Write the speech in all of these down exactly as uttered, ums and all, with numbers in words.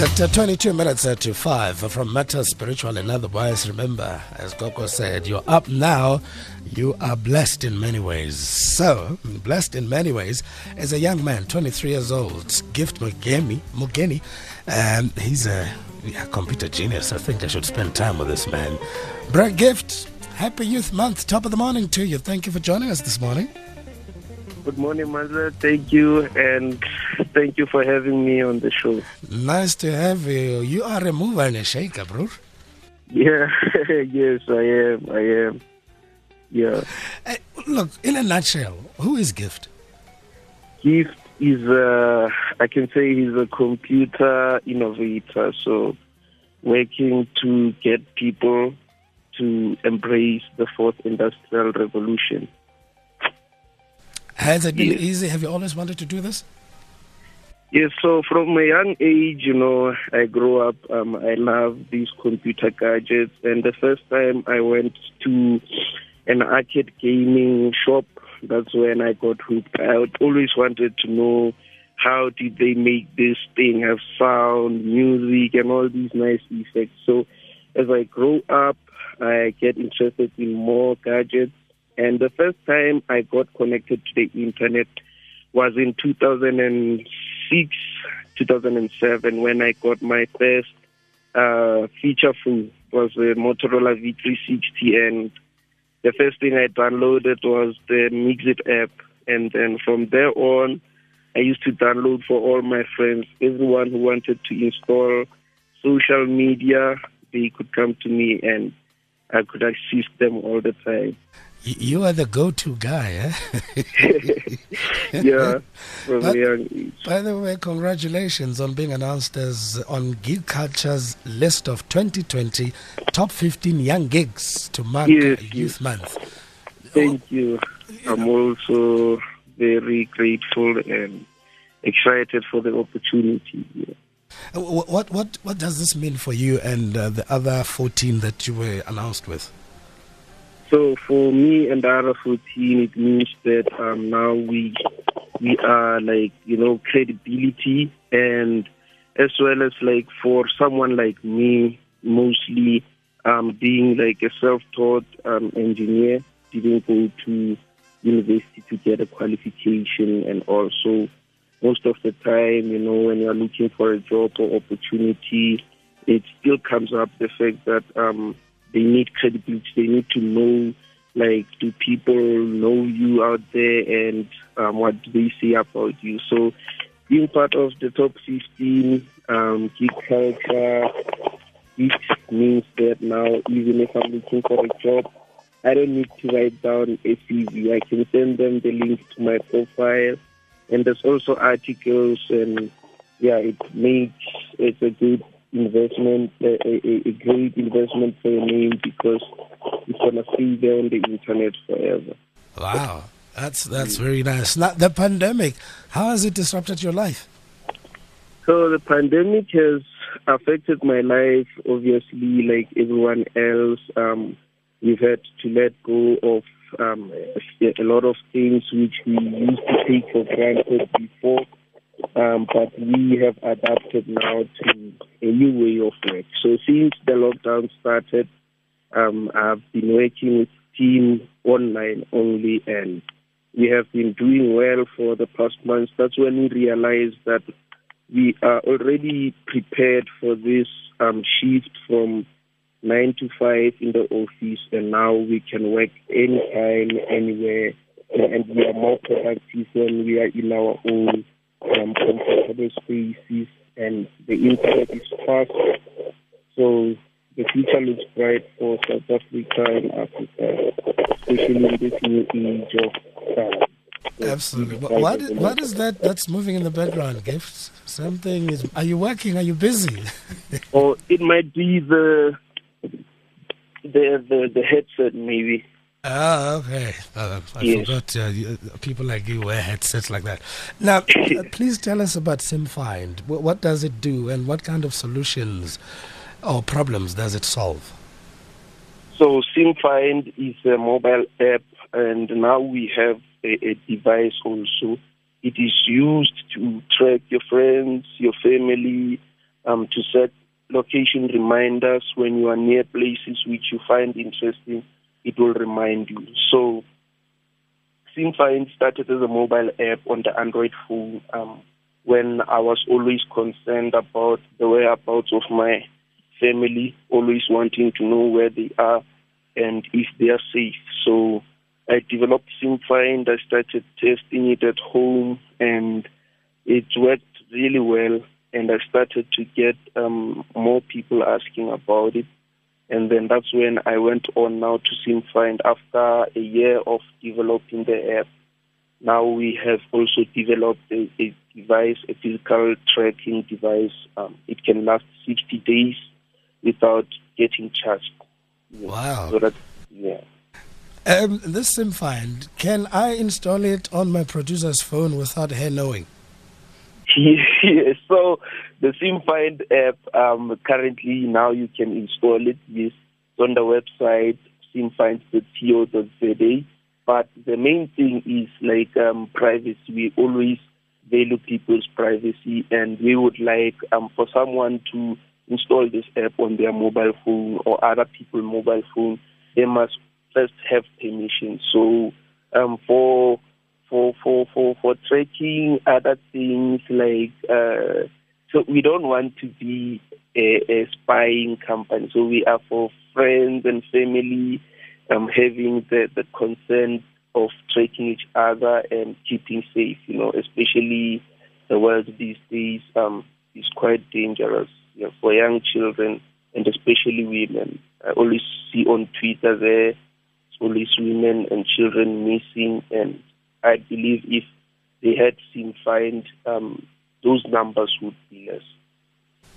At uh, twenty-two minutes to five from Matters Spiritual and Otherwise, remember, as Coco said, you're up now, you are blessed in many ways. So, blessed in many ways is a young man, twenty-three years old, Gift Mogeni, Mogeni, and he's a, a computer genius. I think I should spend time with this man. Brad Gift, happy Youth Month, top of the morning to you. Thank you for joining us this morning. Good morning, Mother. Thank you, and thank you for having me on the show. Nice to have you. You are a mover and a shaker, bro. Yeah, yes, I am. I am. Yeah. Hey, look, in a nutshell, who is Gift? Gift is, uh, I can say, he's a computer innovator. So, working to get people to embrace the fourth industrial revolution. Has it been yes. easy? Have you always wanted to do this? Yes, so from a young age, you know, I grew up, um, I love these computer gadgets. And the first time I went to an arcade gaming shop, that's when I got hooked. I always wanted to know how did they make this thing have sound, music, and all these nice effects. So as I grow up, I get interested in more gadgets. And the first time I got connected to the internet was in two thousand six, two thousand seven, when I got my first uh, feature phone. It was a Motorola V three sixty, and the first thing I downloaded was the Mixit app. And then from there on, I used to download for all my friends. Everyone who wanted to install social media, they could come to me, and I could assist them all the time. You are the go-to guy, eh? Yeah. From but, young. By the way, congratulations on being announced as on Geekulcha's list of twenty twenty top fifteen young gigs to mark yes, Youth yes. Month. Thank oh, you. you. I'm know. also very grateful and excited for the opportunity. Yeah. What what what does this mean for you and uh, the other fourteen that you were announced with? So for me and the other fourteen, it means that um, now we we are like, you know, credibility, and as well as like for someone like me, mostly um, being like a self-taught um, engineer, didn't go to university to get a qualification, and also most of the time, you know, when you're looking for a job or opportunity, it still comes up the fact that um, they need credibility. They need to know, like, do people know you out there, and um, what do they say about you? So being part of the top fifteen um, Geekulcha, it means that now even if I'm looking for a job, I don't need to write down a C V. I can send them the link to my profile. And there's also articles, and yeah, it makes it's a good investment, a, a, a great investment for your name, because it's gonna stay there on the internet forever. Wow, that's that's very nice. Now, the pandemic, how has it disrupted your life? So the pandemic has affected my life, obviously, like everyone else. Um, we've had to let go of Um, a lot of things which we used to take for granted before, um, but we have adapted now to a new way of work. So since the lockdown started, um, I've been working with team online only, and we have been doing well for the past months. That's when we realized that we are already prepared for this um, shift from nine to five in the office, and now we can work anytime, anywhere, and we are more productive when we are in our own um, comfortable spaces, and the internet is fast. So the future looks bright for South Africa and Africa, especially in this new age of time. So absolutely. What is, what is that that's moving in the background, Gift? Something is. Are you working? Are you busy? Or it might be the. The, the the headset, maybe. Ah, okay. Uh, I yes. forgot uh, you, people like you wear headsets like that. Now, uh, please tell us about SimFind. W- what does it do, and what kind of solutions or problems does it solve? So SimFind is a mobile app, and now we have a, a device also. It is used to track your friends, your family, um, to set location reminders when you are near places which you find interesting. It will remind you. So SimFind started as a mobile app on the Android phone um, when I was always concerned about the whereabouts of my family, always wanting to know where they are and if they are safe. So I developed SimFind. I started testing it at home, and it worked really well. And I started to get um, more people asking about it. And then that's when I went on now to SimFind. After a year of developing the app, now we have also developed a, a device, a physical tracking device. Um, it can last sixty days without getting charged. Wow. So that, yeah. Um, this SimFind, can I install it on my producer's phone without her knowing? Yes. So the SimFind app, um, currently now you can install it. Yes, it's on the website simfind dot co dot za. But the main thing is like um, privacy. We always value people's privacy, and we would like um, for someone to install this app on their mobile phone or other people's mobile phone. They must first have permission. So um, for For, for, for, for tracking other things like, uh, so we don't want to be a, a spying company. So we are for friends and family, um, having the, the consent of tracking each other and keeping safe, you know, especially the world these days um, is quite dangerous, you know, for young children and especially women. I always see on Twitter there, it's always women and children missing, and I believe if they had SimFind, um, those numbers would be less.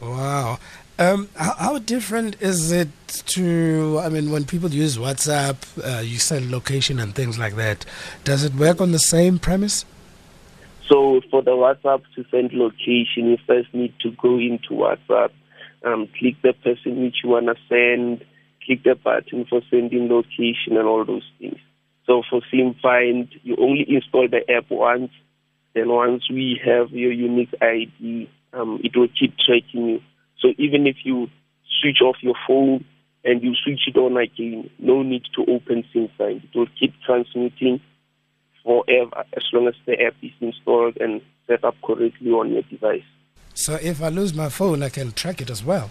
Wow. Um, how, how different is it to, I mean, when people use WhatsApp, uh, you send location and things like that. Does it work on the same premise? So for the WhatsApp to send location, you first need to go into WhatsApp, um, click the person which you want to send, click the button for sending location and all those things. So for SimFind, you only install the app once. Then once we have your unique I D, um, it will keep tracking you. So even if you switch off your phone and you switch it on again, no need to open SimFind. It will keep transmitting forever as long as the app is installed and set up correctly on your device. So if I lose my phone, I can track it as well?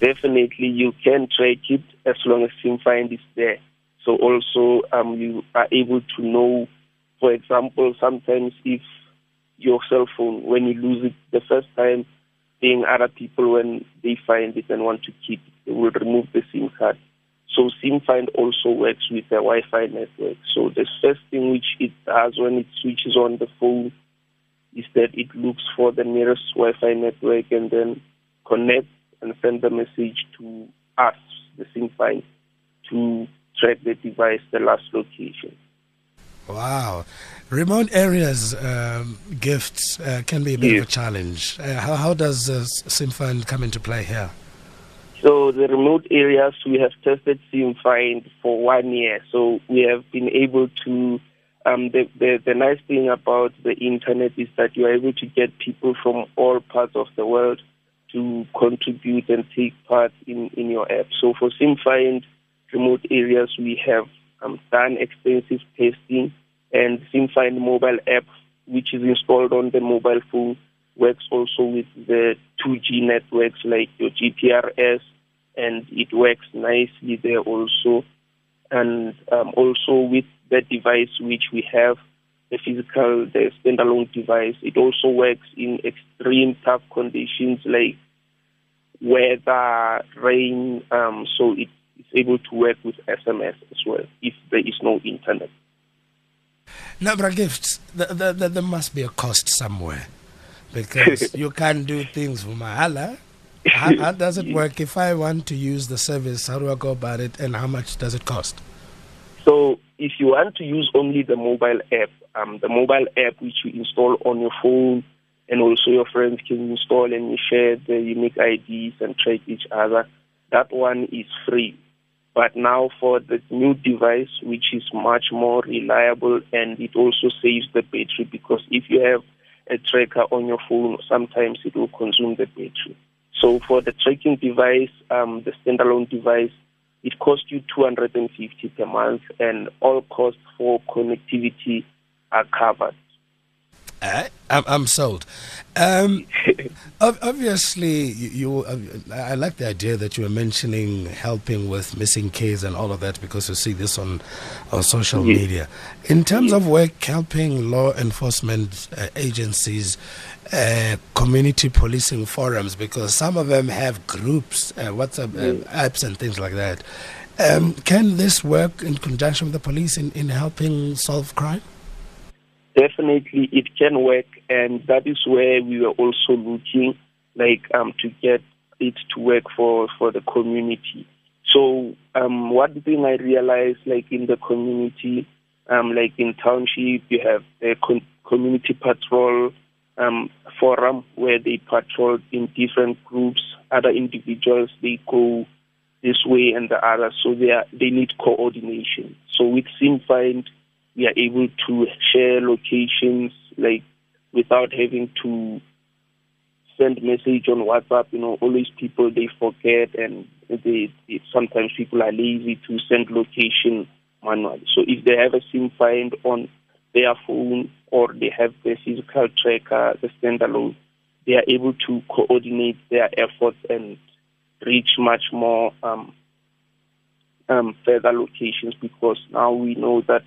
Definitely, you can track it as long as SimFind is there. So also um, you are able to know, for example, sometimes if your cell phone, when you lose it the first time, then other people, when they find it and want to keep it, they will remove the SIM card. So SimFind also works with the Wi-Fi network. So the first thing which it does when it switches on the phone is that it looks for the nearest Wi-Fi network and then connects and sends a message to us, the SimFind, to track the device, the last location. Wow. Remote areas, um, gifts uh, can be a bit yes. of a challenge. Uh, how, how does uh, SimFind come into play here? So the remote areas, we have tested SimFind for one year. So we have been able to, um, the, the, the nice thing about the internet is that you are able to get people from all parts of the world to contribute and take part in, in your app. So for SimFind, remote areas, we have um, done extensive testing, and SimFind mobile app, which is installed on the mobile phone, works also with the two G networks like your G P R S, and it works nicely there also. And um, also with the device which we have, the physical, the standalone device, it also works in extreme tough conditions like weather, rain, um, so it able to work with S M S as well if there is no internet. Now, Gifts, there, there, there must be a cost somewhere because you can't do things for Mahala. How, how does it work? If I want to use the service, how do I go about it and how much does it cost? So if you want to use only the mobile app, um, the mobile app which you install on your phone and also your friends can install and you share the unique I Ds and track each other, that one is free. But now for the new device, which is much more reliable, and it also saves the battery because if you have a tracker on your phone, sometimes it will consume the battery. So for the tracking device, um, the standalone device, it costs you two hundred fifty per month, and all costs for connectivity are covered. Uh, I'm, I'm sold. Um, obviously, you, you. I like the idea that you were mentioning helping with missing kids and all of that, because you see this on, on social yes. media. In terms yes. of work, helping law enforcement uh, agencies, uh, community policing forums, because some of them have groups, uh, WhatsApp yes. uh, apps and things like that. Um, can this work in conjunction with the police in, in helping solve crime? Definitely, it can work, and that is where we were also looking, like, um, to get it to work for, for the community. So, um, one thing I realized, like, in the community, um, like in township, you have a con- community patrol um, forum where they patrol in different groups. Other individuals, they go this way and the other, so they are, they need coordination. So with SimFind, we are able to share locations, like, without having to send message on WhatsApp. You know, always people, they forget, and they, they sometimes people are lazy to send location manually. So if they have a SimFind on their phone, or they have the physical tracker, the standalone, they are able to coordinate their efforts and reach much more um, um, further locations, because now we know that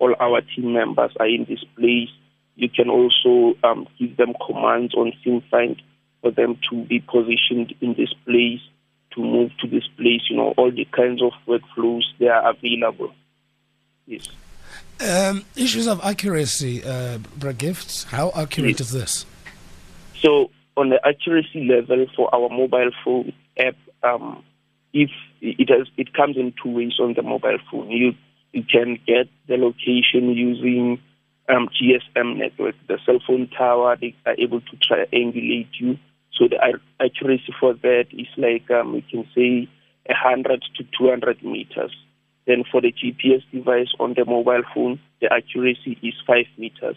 all our team members are in this place. You can also um, give them commands on SimFind for them to be positioned in this place, to move to this place. You know, all the kinds of workflows, they are available. Yes. Um, issues of accuracy, uh, Bragifts, how accurate yes. is this? So on the accuracy level for our mobile phone app, um, if it has, it comes in two ways on the mobile phone. You You can get the location using um, G S M network. The cell phone tower, they are able to triangulate you. So the accuracy for that is like, um, we can say, one hundred to two hundred meters. Then for the G P S device on the mobile phone, the accuracy is five meters,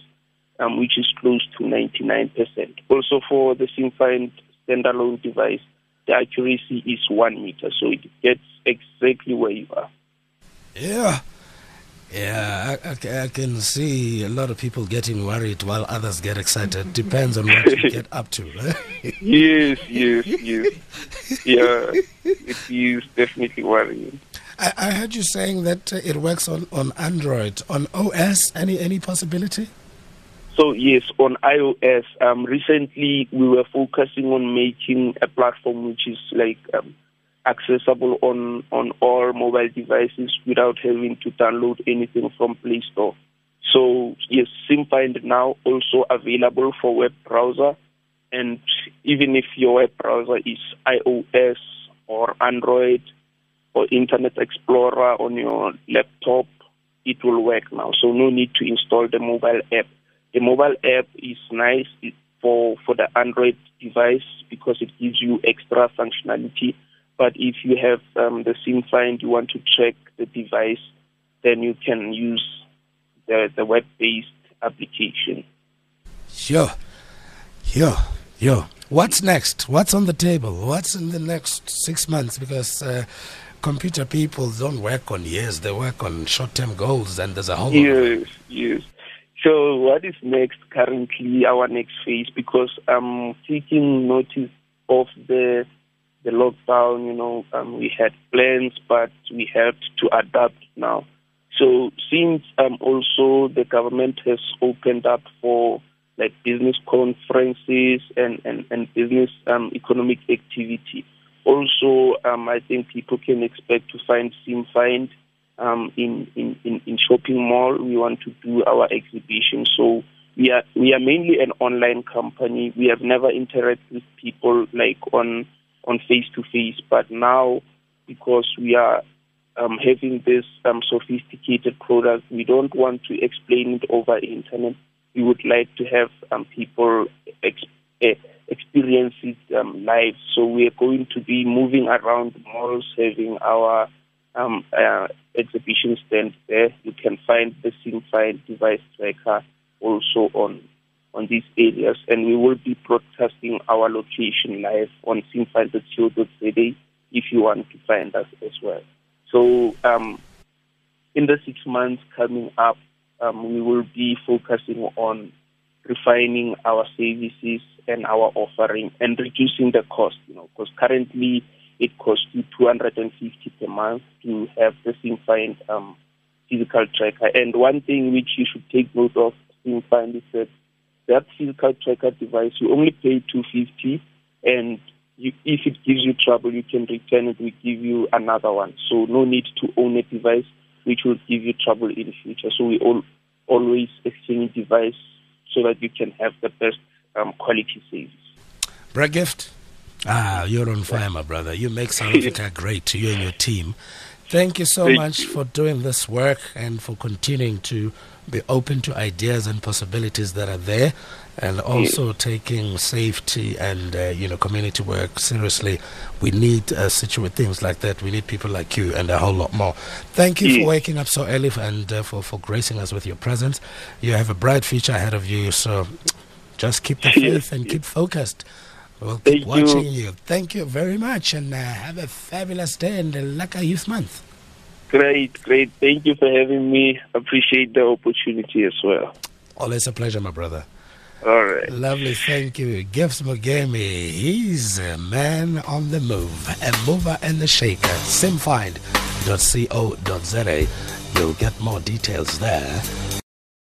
um, which is close to ninety-nine percent. Also for the SimFind standalone device, the accuracy is one meter. So it gets exactly where you are. Yeah. Yeah, I, I can see a lot of people getting worried while others get excited. Depends on what you get up to. Right? Yes, yes, yes. Yeah, it is definitely worrying. I, I heard you saying that it works on, on Android. On O S, any any possibility? So, yes, on iOS, um, recently we were focusing on making a platform which is like... Um, accessible on, on all mobile devices without having to download anything from Play Store. So, yes, SimFind now also available for web browser, and even if your web browser is iOS or Android or Internet Explorer on your laptop, it will work now. So no need to install the mobile app. The mobile app is nice for, for the Android device because it gives you extra functionality. But if you have um, the SimFind, you want to check the device, then you can use the, the web-based application. Sure. Yo, yo. What's next? What's on the table? What's in the next six months? Because uh, computer people don't work on years. They work on short-term goals, and there's a whole lot of... Yes, yes. So what is next currently, our next phase? Because I'm taking notice of the... the lockdown. You know, um, we had plans, but we have to adapt now. So since um, also the government has opened up for like business conferences and, and, and business um, economic activity, also um, I think people can expect to find SimFind um, in, in, in, in shopping mall. We want to do our exhibition. So we are, we are mainly an online company. We have never interacted with people like on on face-to-face, but now because we are um, having this um, sophisticated product, we don't want to explain it over internet. We would like to have um, people ex- experience it um, live. So we are going to be moving around malls, having our um, uh, exhibition stand there. You can find the SimFind device tracker also on on these areas, and we will be broadcasting our location live on simfind dot co dot za if you want to find us as well. So um, in the six months coming up, um, we will be focusing on refining our services and our offering and reducing the cost, you know, because currently it costs you two hundred fifty per month to have the SimFind um, physical tracker. And one thing which you should take note of, SimFind, is that that physical tracker device, you only pay two hundred fifty, and you, if it gives you trouble, you can return it. We give you another one. So no need to own a device which will give you trouble in the future. So we all, always exchange device so that you can have the best um, quality service. Bragift, ah, you're on fire, my brother. You make South Africa great, you and your team. Thank you so Thank much you. for doing this work and for continuing to be open to ideas and possibilities that are there, and also yeah. taking safety and uh, you know community work seriously. We need uh, situate things like that. We need people like you and a whole lot more. Thank you yeah. for waking up so early and uh, for, for gracing us with your presence. You have a bright future ahead of you, so just keep the faith and keep focused. We'll keep Thank watching you. you. Thank you very much, and uh, have a fabulous day and a Laka Youth Month. Great, great. Thank you for having me. Appreciate the opportunity as well. Always a pleasure, my brother. All right. Lovely. Thank you. Gift Mogeni. He's a man on the move, a mover and a shaker. simfind dot co dot za. You'll get more details there.